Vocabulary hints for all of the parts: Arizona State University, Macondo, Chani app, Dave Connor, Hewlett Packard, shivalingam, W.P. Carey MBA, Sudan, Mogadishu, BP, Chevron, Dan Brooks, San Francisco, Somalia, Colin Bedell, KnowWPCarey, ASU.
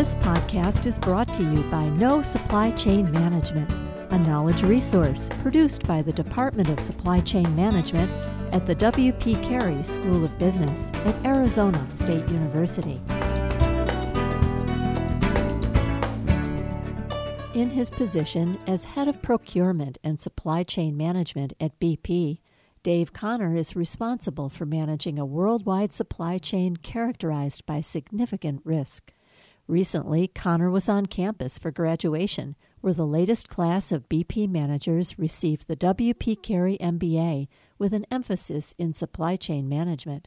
This podcast is brought to you by Know Supply Chain Management, a knowledge resource produced by the Department of Supply Chain Management at the W.P. Carey School of Business at Arizona State University. In his position as head of procurement and supply chain management at BP, Dave Connor is responsible for managing a worldwide supply chain characterized by significant risk. Recently, Connor was on campus for graduation, where the latest class of BP managers received the W.P. Carey MBA with an emphasis in supply chain management.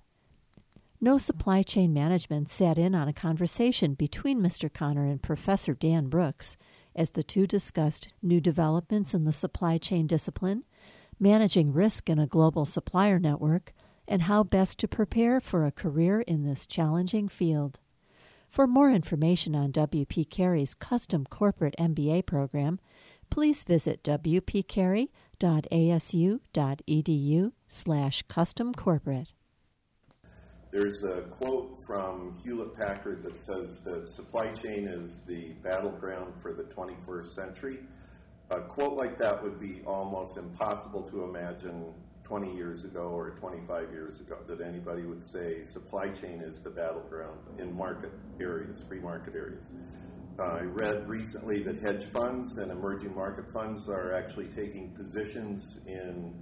No Supply Chain Management sat in on a conversation between Mr. Connor and Professor Dan Brooks as the two discussed new developments in the supply chain discipline, managing risk in a global supplier network, and how best to prepare for a career in this challenging field. For more information on W.P. Carey's custom corporate MBA program, please visit wpcarey.asu.edu/customcorporate. There's a quote from Hewlett Packard that says that supply chain is the battleground for the 21st century. A quote like that would be almost impossible to imagine 20 years ago or 25 years ago, that anybody would say supply chain is the battleground in market areas, free market areas. I read recently that hedge funds and emerging market funds are actually taking positions in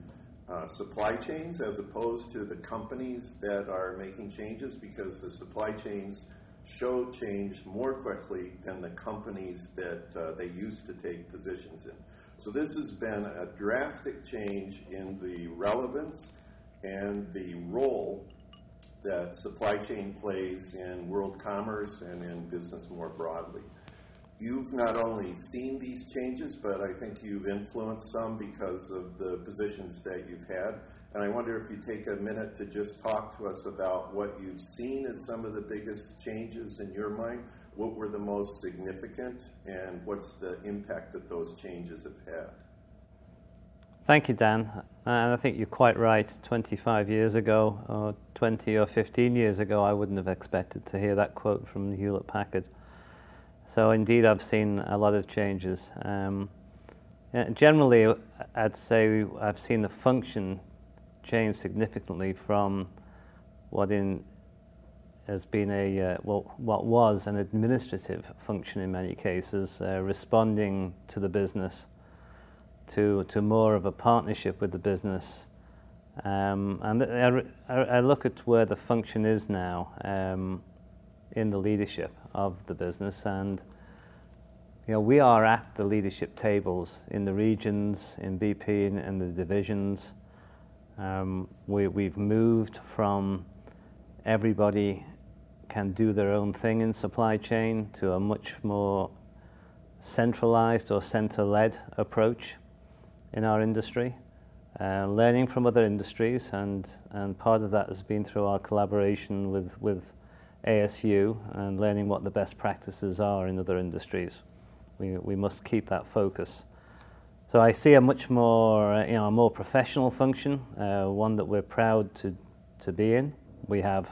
supply chains as opposed to the companies that are making changes, because the supply chains show change more quickly than the companies that they used to take positions in. So this has been a drastic change in the relevance and the role that supply chain plays in world commerce and in business more broadly. You've not only seen these changes, but I think you've influenced some because of the positions that you've had. And I wonder if you take a minute to just talk to us about what you've seen as some of the biggest changes in your mind. What were the most significant, and what's the impact that those changes have had? Thank you, Dan. And I think you're quite right. 25 years ago, or 20 or 15 years ago, I wouldn't have expected to hear that quote from Hewlett Packard. So indeed, I've seen a lot of changes. Generally, I'd say I've seen the function change significantly from what was an administrative function in many cases, responding to the business, to more of a partnership with the business. And I look at where the function is now in the leadership of the business. And you know, we are at the leadership tables in the regions, in BP, and the divisions. We've moved from everybody can do their own thing in supply chain to a much more centralized or center-led approach in our industry, learning from other industries, and part of that has been through our collaboration with ASU and learning what the best practices are in other industries. We must keep that focus. So I see a much more, a more professional function, one that we're proud to be in. We have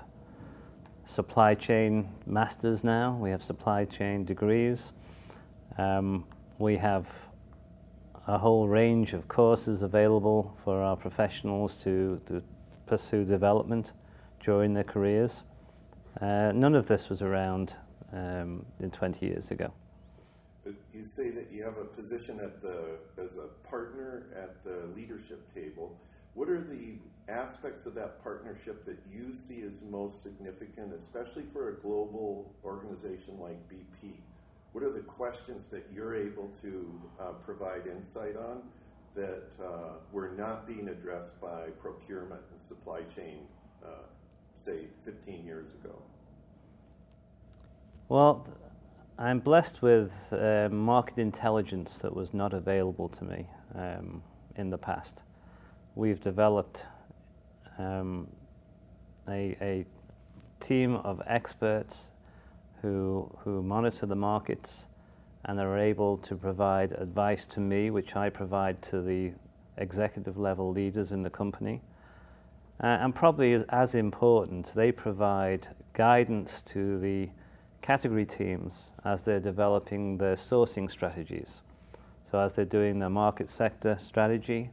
supply chain masters now. We have supply chain degrees. We have a whole range of courses available for our professionals to pursue development during their careers. None of this was around in 20 years ago. You say that you have a position as a partner at the leadership table. What are the aspects of that partnership that you see as most significant, especially for a global organization like BP? What are the questions that you're able to provide insight on that were not being addressed by procurement and supply chain, say, 15 years ago? Well, I'm blessed with market intelligence that was not available to me in the past. We've developed a team of experts who monitor the markets and are able to provide advice to me, which I provide to the executive level leaders in the company. And probably as important, they provide guidance to the category teams as they're developing their sourcing strategies. So as they're doing their market sector strategy,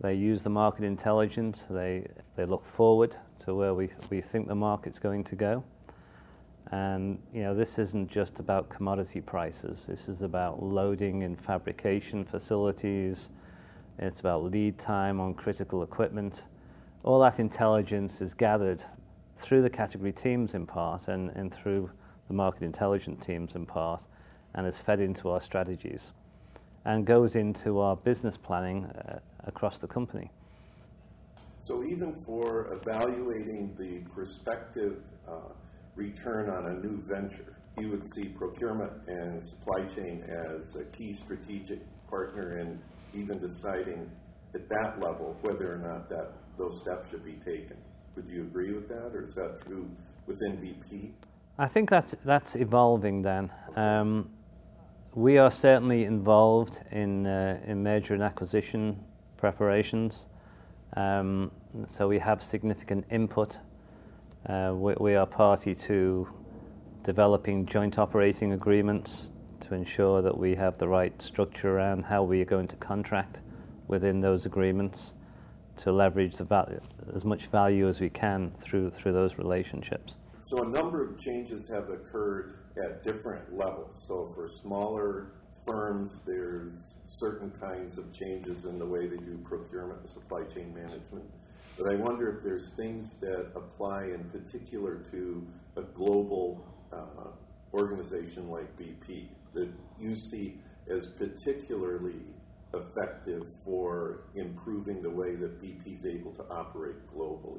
they use the market intelligence, they look forward to where we think the market's going to go. And you know, this isn't just about commodity prices, this is about loading in fabrication facilities, it's about lead time on critical equipment. All that intelligence is gathered through the category teams in part and through the market intelligence teams in part, and is fed into our strategies and goes into our business planning across the company. So even for evaluating the prospective return on a new venture, you would see procurement and supply chain as a key strategic partner in even deciding at that level whether or not that those steps should be taken. Would you agree with that, or is that true within BP? I think that's evolving, Dan. We are certainly involved in merger and acquisition preparations, so we have significant input. We are party to developing joint operating agreements to ensure that we have the right structure around how we are going to contract within those agreements to leverage the as much value as we can through those relationships. So a number of changes have occurred at different levels. So for smaller firms, there's certain kinds of changes in the way they do procurement and supply chain management. But I wonder if there's things that apply in particular to a global organization like BP that you see as particularly effective for improving the way that BP is able to operate globally.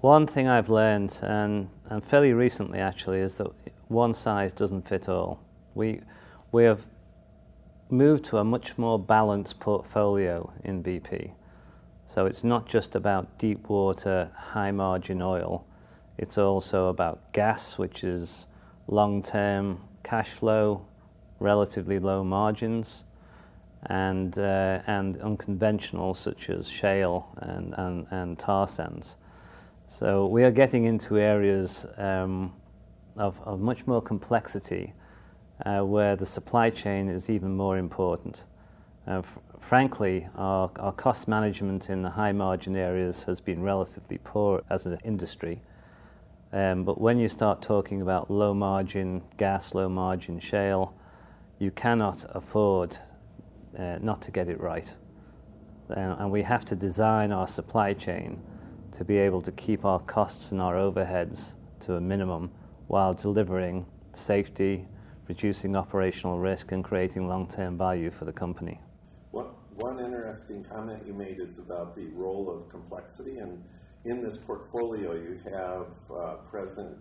One thing I've learned, and fairly recently actually, is that one size doesn't fit all. We have moved to a much more balanced portfolio in BP. So it's not just about deep water, high margin oil. It's also about gas, which is long-term cash flow, relatively low margins, and unconventional such as shale and tar sands. So we are getting into areas of much more complexity where the supply chain is even more important. Frankly, our cost management in the high margin areas has been relatively poor as an industry. But when you start talking about low margin gas, low margin shale, you cannot afford not to get it right. And we have to design our supply chain to be able to keep our costs and our overheads to a minimum while delivering safety, reducing operational risk, and creating long-term value for the company. One interesting comment you made is about the role of complexity, and in this portfolio you have present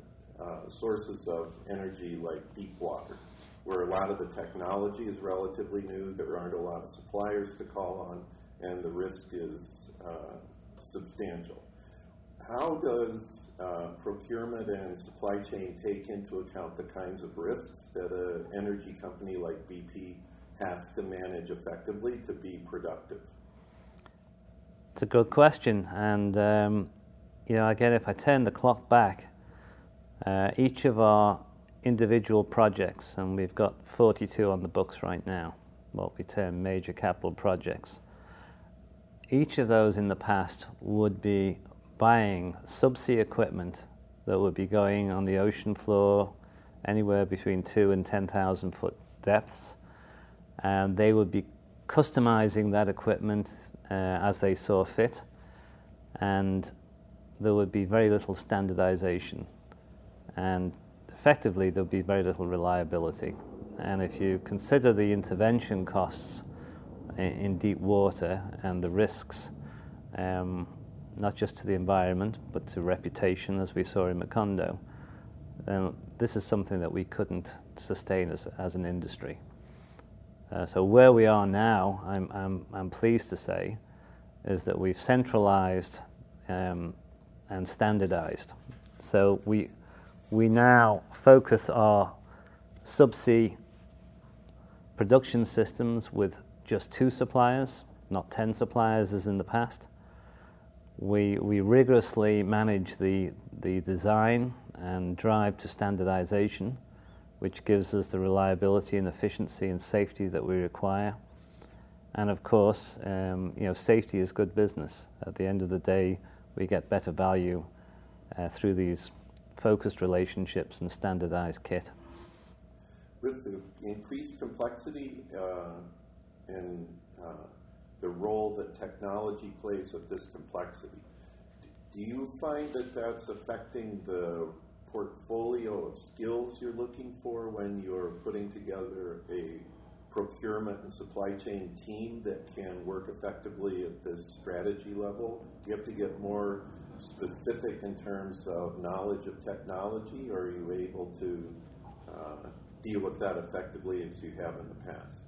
sources of energy like deep water, where a lot of the technology is relatively new, there aren't a lot of suppliers to call on, and the risk is substantial. How does procurement and supply chain take into account the kinds of risks that an energy company like BP has to manage effectively to be productive? It's a good question, and you know, again, if I turn the clock back, each of our individual projects, and we've got 42 on the books right now, what we term major capital projects, each of those in the past would be buying subsea equipment that would be going on the ocean floor anywhere between 2 and 10,000 foot depths, and they would be customizing that equipment as they saw fit, and there would be very little standardization, and effectively there would be very little reliability. And if you consider the intervention costs in deep water and the risks, not just to the environment, but to reputation, as we saw in Macondo, then this is something that we couldn't sustain as an industry. So where we are now, I'm pleased to say, is that we've centralized and standardized. So we now focus our subsea production systems with just 2 suppliers, not 10 suppliers as in the past. We rigorously manage the design and drive to standardization, which gives us the reliability and efficiency and safety that we require. And of course, you know, safety is good business. At the end of the day, we get better value through these focused relationships and standardized kit. With the increased complexity and the role that technology plays with this complexity, do you find that that's affecting the portfolio of skills you're looking for when you're putting together a procurement and supply chain team that can work effectively at this strategy level? Do you have to get more specific in terms of knowledge of technology, or are you able to deal with that effectively as you have in the past?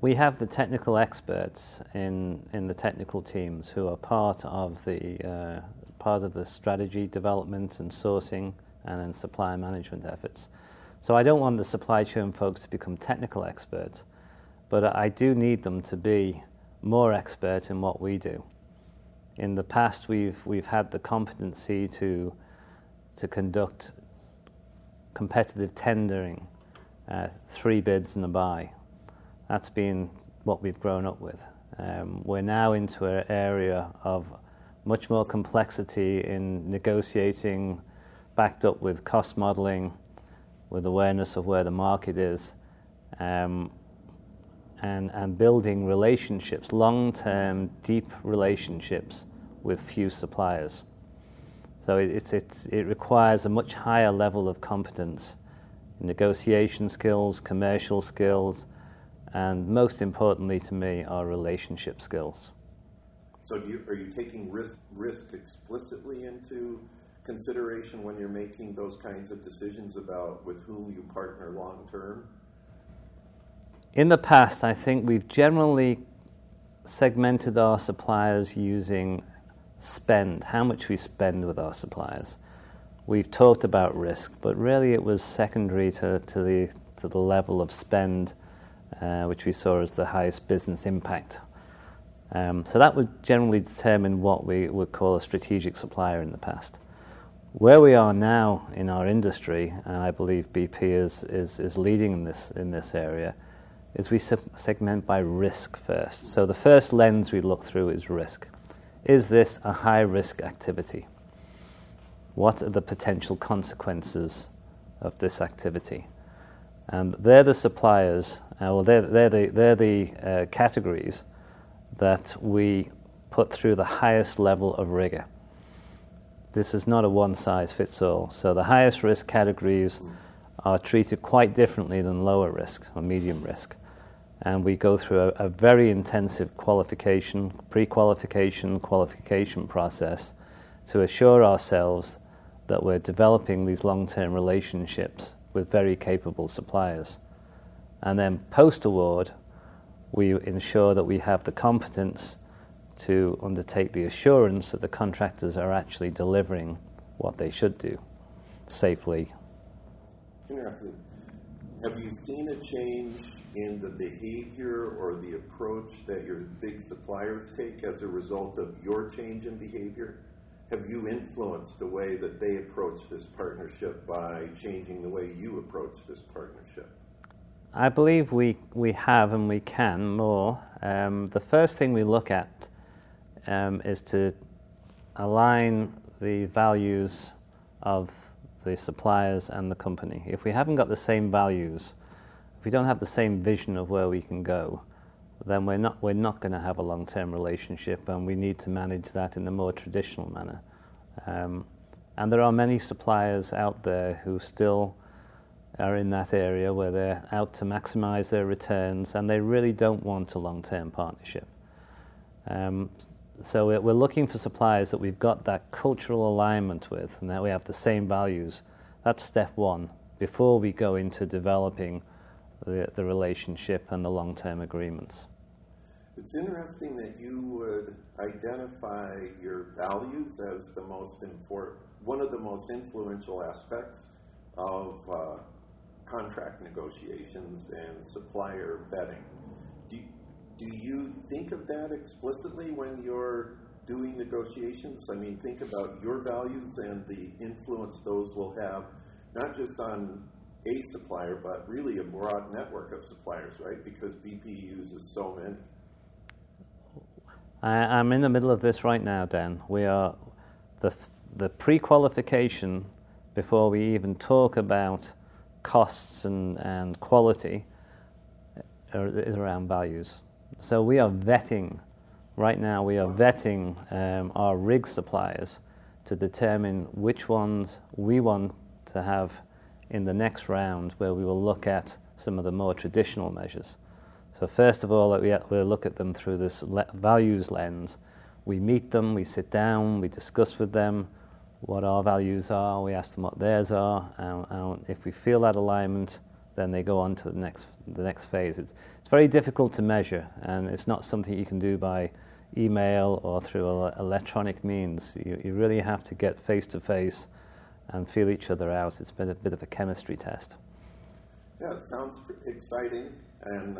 We have the technical experts in the technical teams who are part of the strategy development and sourcing and then supply management efforts. So I don't want the supply chain folks to become technical experts, but I do need them to be more expert in what we do. In the past, we've had the competency to conduct competitive tendering, 3 bids and a buy. That's been what we've grown up with. We're now into an area of much more complexity in negotiating, backed up with cost modeling, with awareness of where the market is, and building relationships, long-term, deep relationships with few suppliers. So it requires a much higher level of competence in negotiation skills, commercial skills, and most importantly to me are relationship skills. So are you taking risk explicitly into consideration when you're making those kinds of decisions about with whom you partner long term? In the past, I think we've generally segmented our suppliers using spend, how much we spend with our suppliers. We've talked about risk, but really it was secondary to the level of spend, which we saw as the highest business impact. So that would generally determine what we would call a strategic supplier in the past. Where we are now in our industry, and I believe BP is leading in this area, is we segment by risk first. So the first lens we look through is risk. Is this a high-risk activity? What are the potential consequences of this activity? And they're the suppliers, they're the categories that we put through the highest level of rigor. This is not a one-size-fits-all. So the highest risk categories are treated quite differently than lower risk or medium risk. And we go through a very intensive qualification, pre-qualification, qualification process to assure ourselves that we're developing these long-term relationships with very capable suppliers. And then post-award, we ensure that we have the competence to undertake the assurance that the contractors are actually delivering what they should do safely. Interesting. Have you seen a change in the behavior or the approach that your big suppliers take as a result of your change in behavior? Have you influenced the way that they approach this partnership by changing the way you approach this partnership? I believe we have and we can more. The first thing we look at is to align the values of the suppliers and the company. If we haven't got the same values, if we don't have the same vision of where we can go, then we're not going to have a long-term relationship, and we need to manage that in a more traditional manner. And there are many suppliers out there who still are in that area where they're out to maximize their returns, and they really don't want a long-term partnership. So we're looking for suppliers that we've got that cultural alignment with and that we have the same values. That's step one before we go into developing the relationship and the long-term agreements. It's interesting that you would identify your values as the most important, one of the most influential aspects of contract negotiations and supplier vetting. Do you think of that explicitly when you're doing negotiations? I mean, think about your values and the influence those will have, not just on a supplier, but really a broad network of suppliers, right? Because BP uses so many. I'm in the middle of this right now, Dan. We are the pre-qualification before we even talk about costs and quality is around values. So we are vetting. Right now we are vetting our rig suppliers to determine which ones we want to have in the next round, where we will look at some of the more traditional measures. So first of all, we'll look at them through this values lens. We meet them, we sit down, we discuss with them what our values are, we ask them what theirs are, and if we feel that alignment, then they go on to the next phase. It's very difficult to measure, and it's not something you can do by email or through electronic means. You really have to get face to face and feel each other out. It's been a bit of a chemistry test. Yeah, it sounds exciting and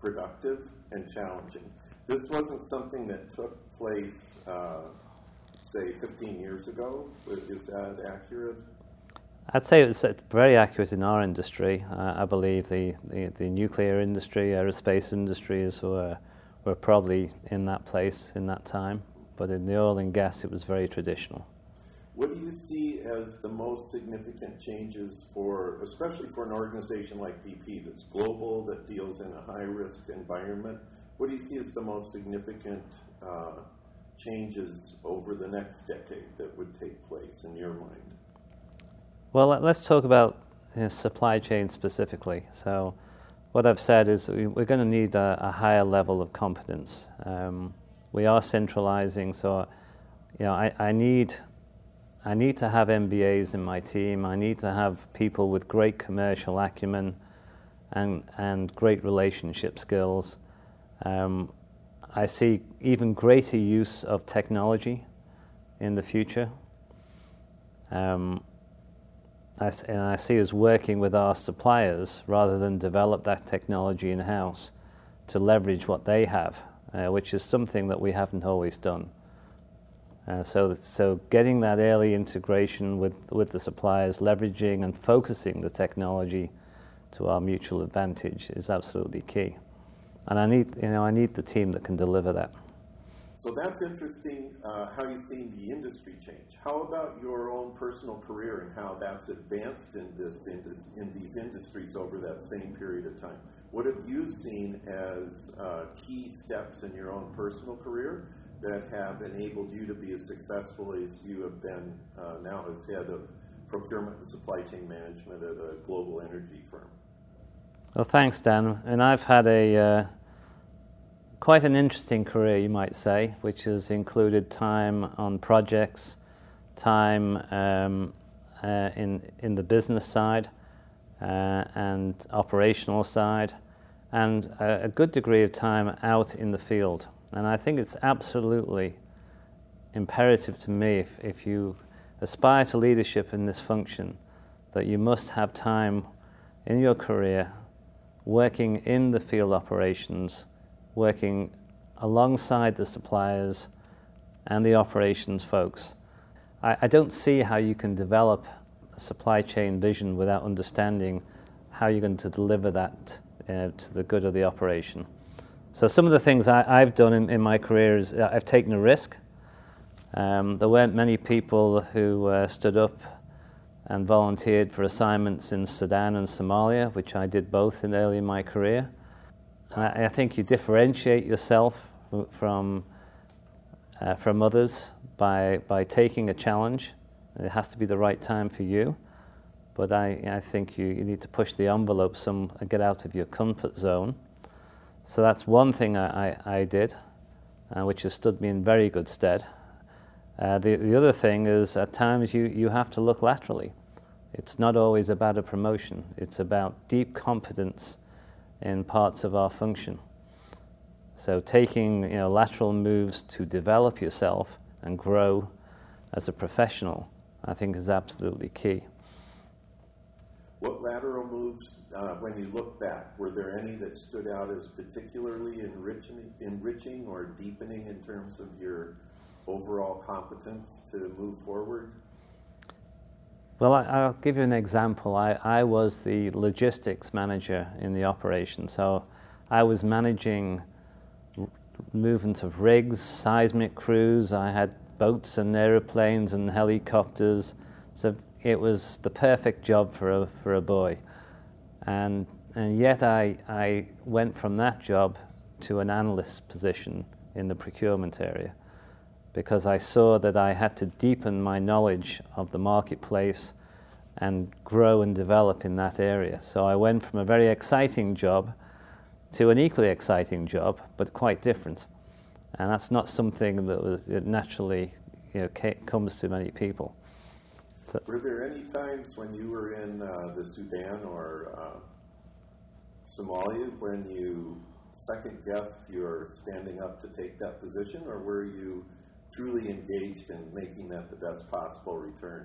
productive and challenging. This wasn't something that took place, say, 15 years ago. Is that accurate? I'd say it's very accurate in our industry. I believe the nuclear industry, aerospace industries were probably in that place in that time, but in the oil and gas it was very traditional. What do you see as the most significant changes for, especially for an organization like BP that's global, that deals in a high-risk environment? What do you see as the most significant changes over the next decade that would take place in your mind? Well, let's talk about supply chain specifically. So what I've said is we're going to need a higher level of competence. We are centralizing, so I need to have MBAs in my team. I need to have people with great commercial acumen and great relationship skills. I see even greater use of technology in the future. And I see us working with our suppliers rather than develop that technology in-house to leverage what they have, which is something that we haven't always done. So getting that early integration with the suppliers, leveraging and focusing the technology to our mutual advantage is absolutely key. And I need the team that can deliver that. So that's interesting, how you've seen the industry change. How about your own personal career and how that's advanced in these industries over that same period of time? What have you seen as key steps in your own personal career that have enabled you to be as successful as you have been now as head of procurement and supply chain management at a global energy firm? Well, thanks, Dan. And I've had a quite an interesting career, you might say, which has included time on projects, time in the business side and operational side, and a good degree of time out in the field. And I think it's absolutely imperative to me, if you aspire to leadership in this function, that you must have time in your career working in the field operations, working alongside the suppliers and the operations folks. I don't see how you can develop a supply chain vision without understanding how you're going to deliver that to the good of the operation. So some of the things I've done in my career is I've taken a risk. There weren't many people who stood up and volunteered for assignments in Sudan and Somalia, which I did both early in my career. I think you differentiate yourself from others by taking a challenge. It has to be the right time for you, but I think you need to push the envelope some and get out of your comfort zone. So that's one thing I did, which has stood me in very good stead. The other thing is at times you have to look laterally. It's not always about a promotion. It's about deep competence in parts of our function. So taking lateral moves to develop yourself and grow as a professional, I think, is absolutely key. What lateral moves, when you look back, were there any that stood out as particularly enriching or deepening in terms of your overall competence to move forward? Well, I'll give you an example. I was the logistics manager in the operation, so I was managing movement of rigs, seismic crews. I had boats and aeroplanes and helicopters. So it was the perfect job for a boy, and yet I went from that job to an analyst position in the procurement area because I saw that I had to deepen my knowledge of the marketplace and grow and develop in that area. So I went from a very exciting job to an equally exciting job, but quite different, and that's not something that naturally comes to many people. So, were there any times when you were in the Sudan or Somalia when you second-guessed your standing up to take that position, or were you truly engaged in making that the best possible return?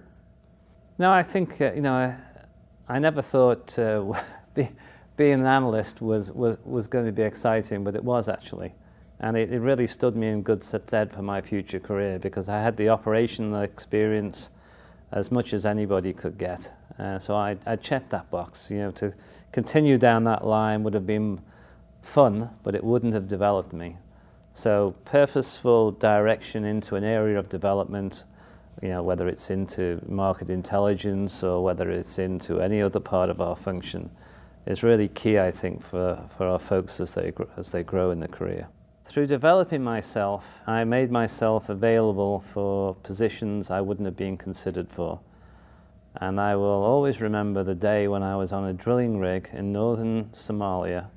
No, I think, I never thought being an analyst was going to be exciting, but it was actually. And it really stood me in good stead for my future career because I had the operational experience as much as anybody could get. So I checked that box. To continue down that line would have been fun, but it wouldn't have developed me. So purposeful direction into an area of development, whether it's into market intelligence or whether it's into any other part of our function, is really key, I think, for our folks as they grow in their career. Through developing myself, I made myself available for positions I wouldn't have been considered for. And I will always remember the day when I was on a drilling rig in northern Somalia.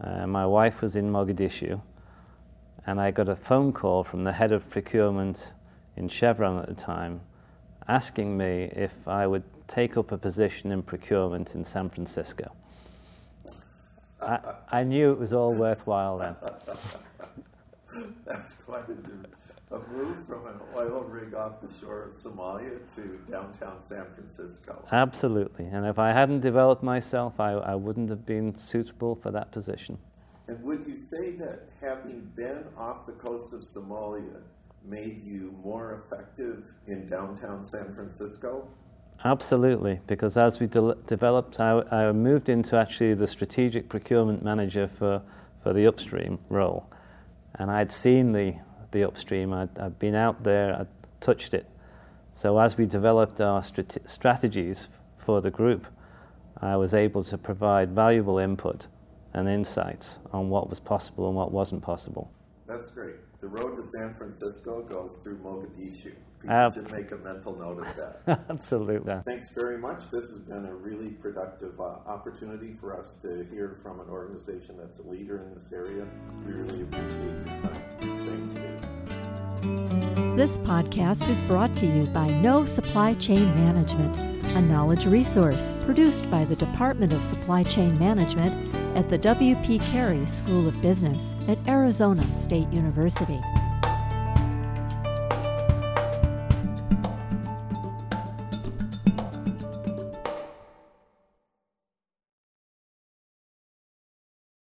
My wife was in Mogadishu, and I got a phone call from the head of procurement in Chevron at the time asking me if I would take up a position in procurement in San Francisco. I knew it was all worthwhile then. That's quite a move from an oil rig off the shore of Somalia to downtown San Francisco. Absolutely. And if I hadn't developed myself, I wouldn't have been suitable for that position. And would you say that having been off the coast of Somalia made you more effective in downtown San Francisco? Absolutely, because as we developed, I moved into actually the strategic procurement manager for the upstream role. And I'd seen the upstream, I'd been out there, I'd touched it. So as we developed our strategies for the group, I was able to provide valuable input and insights on what was possible and what wasn't possible. That's great. The road to San Francisco goes through Mogadishu. People should make a mental note of that. Absolutely. Thanks very much. This has been a really productive opportunity for us to hear from an organization that's a leader in this area. We really appreciate your time. Thanks, Dave. This podcast is brought to you by Know Supply Chain Management, a knowledge resource produced by the Department of Supply Chain Management at the W.P. Carey School of Business at Arizona State University.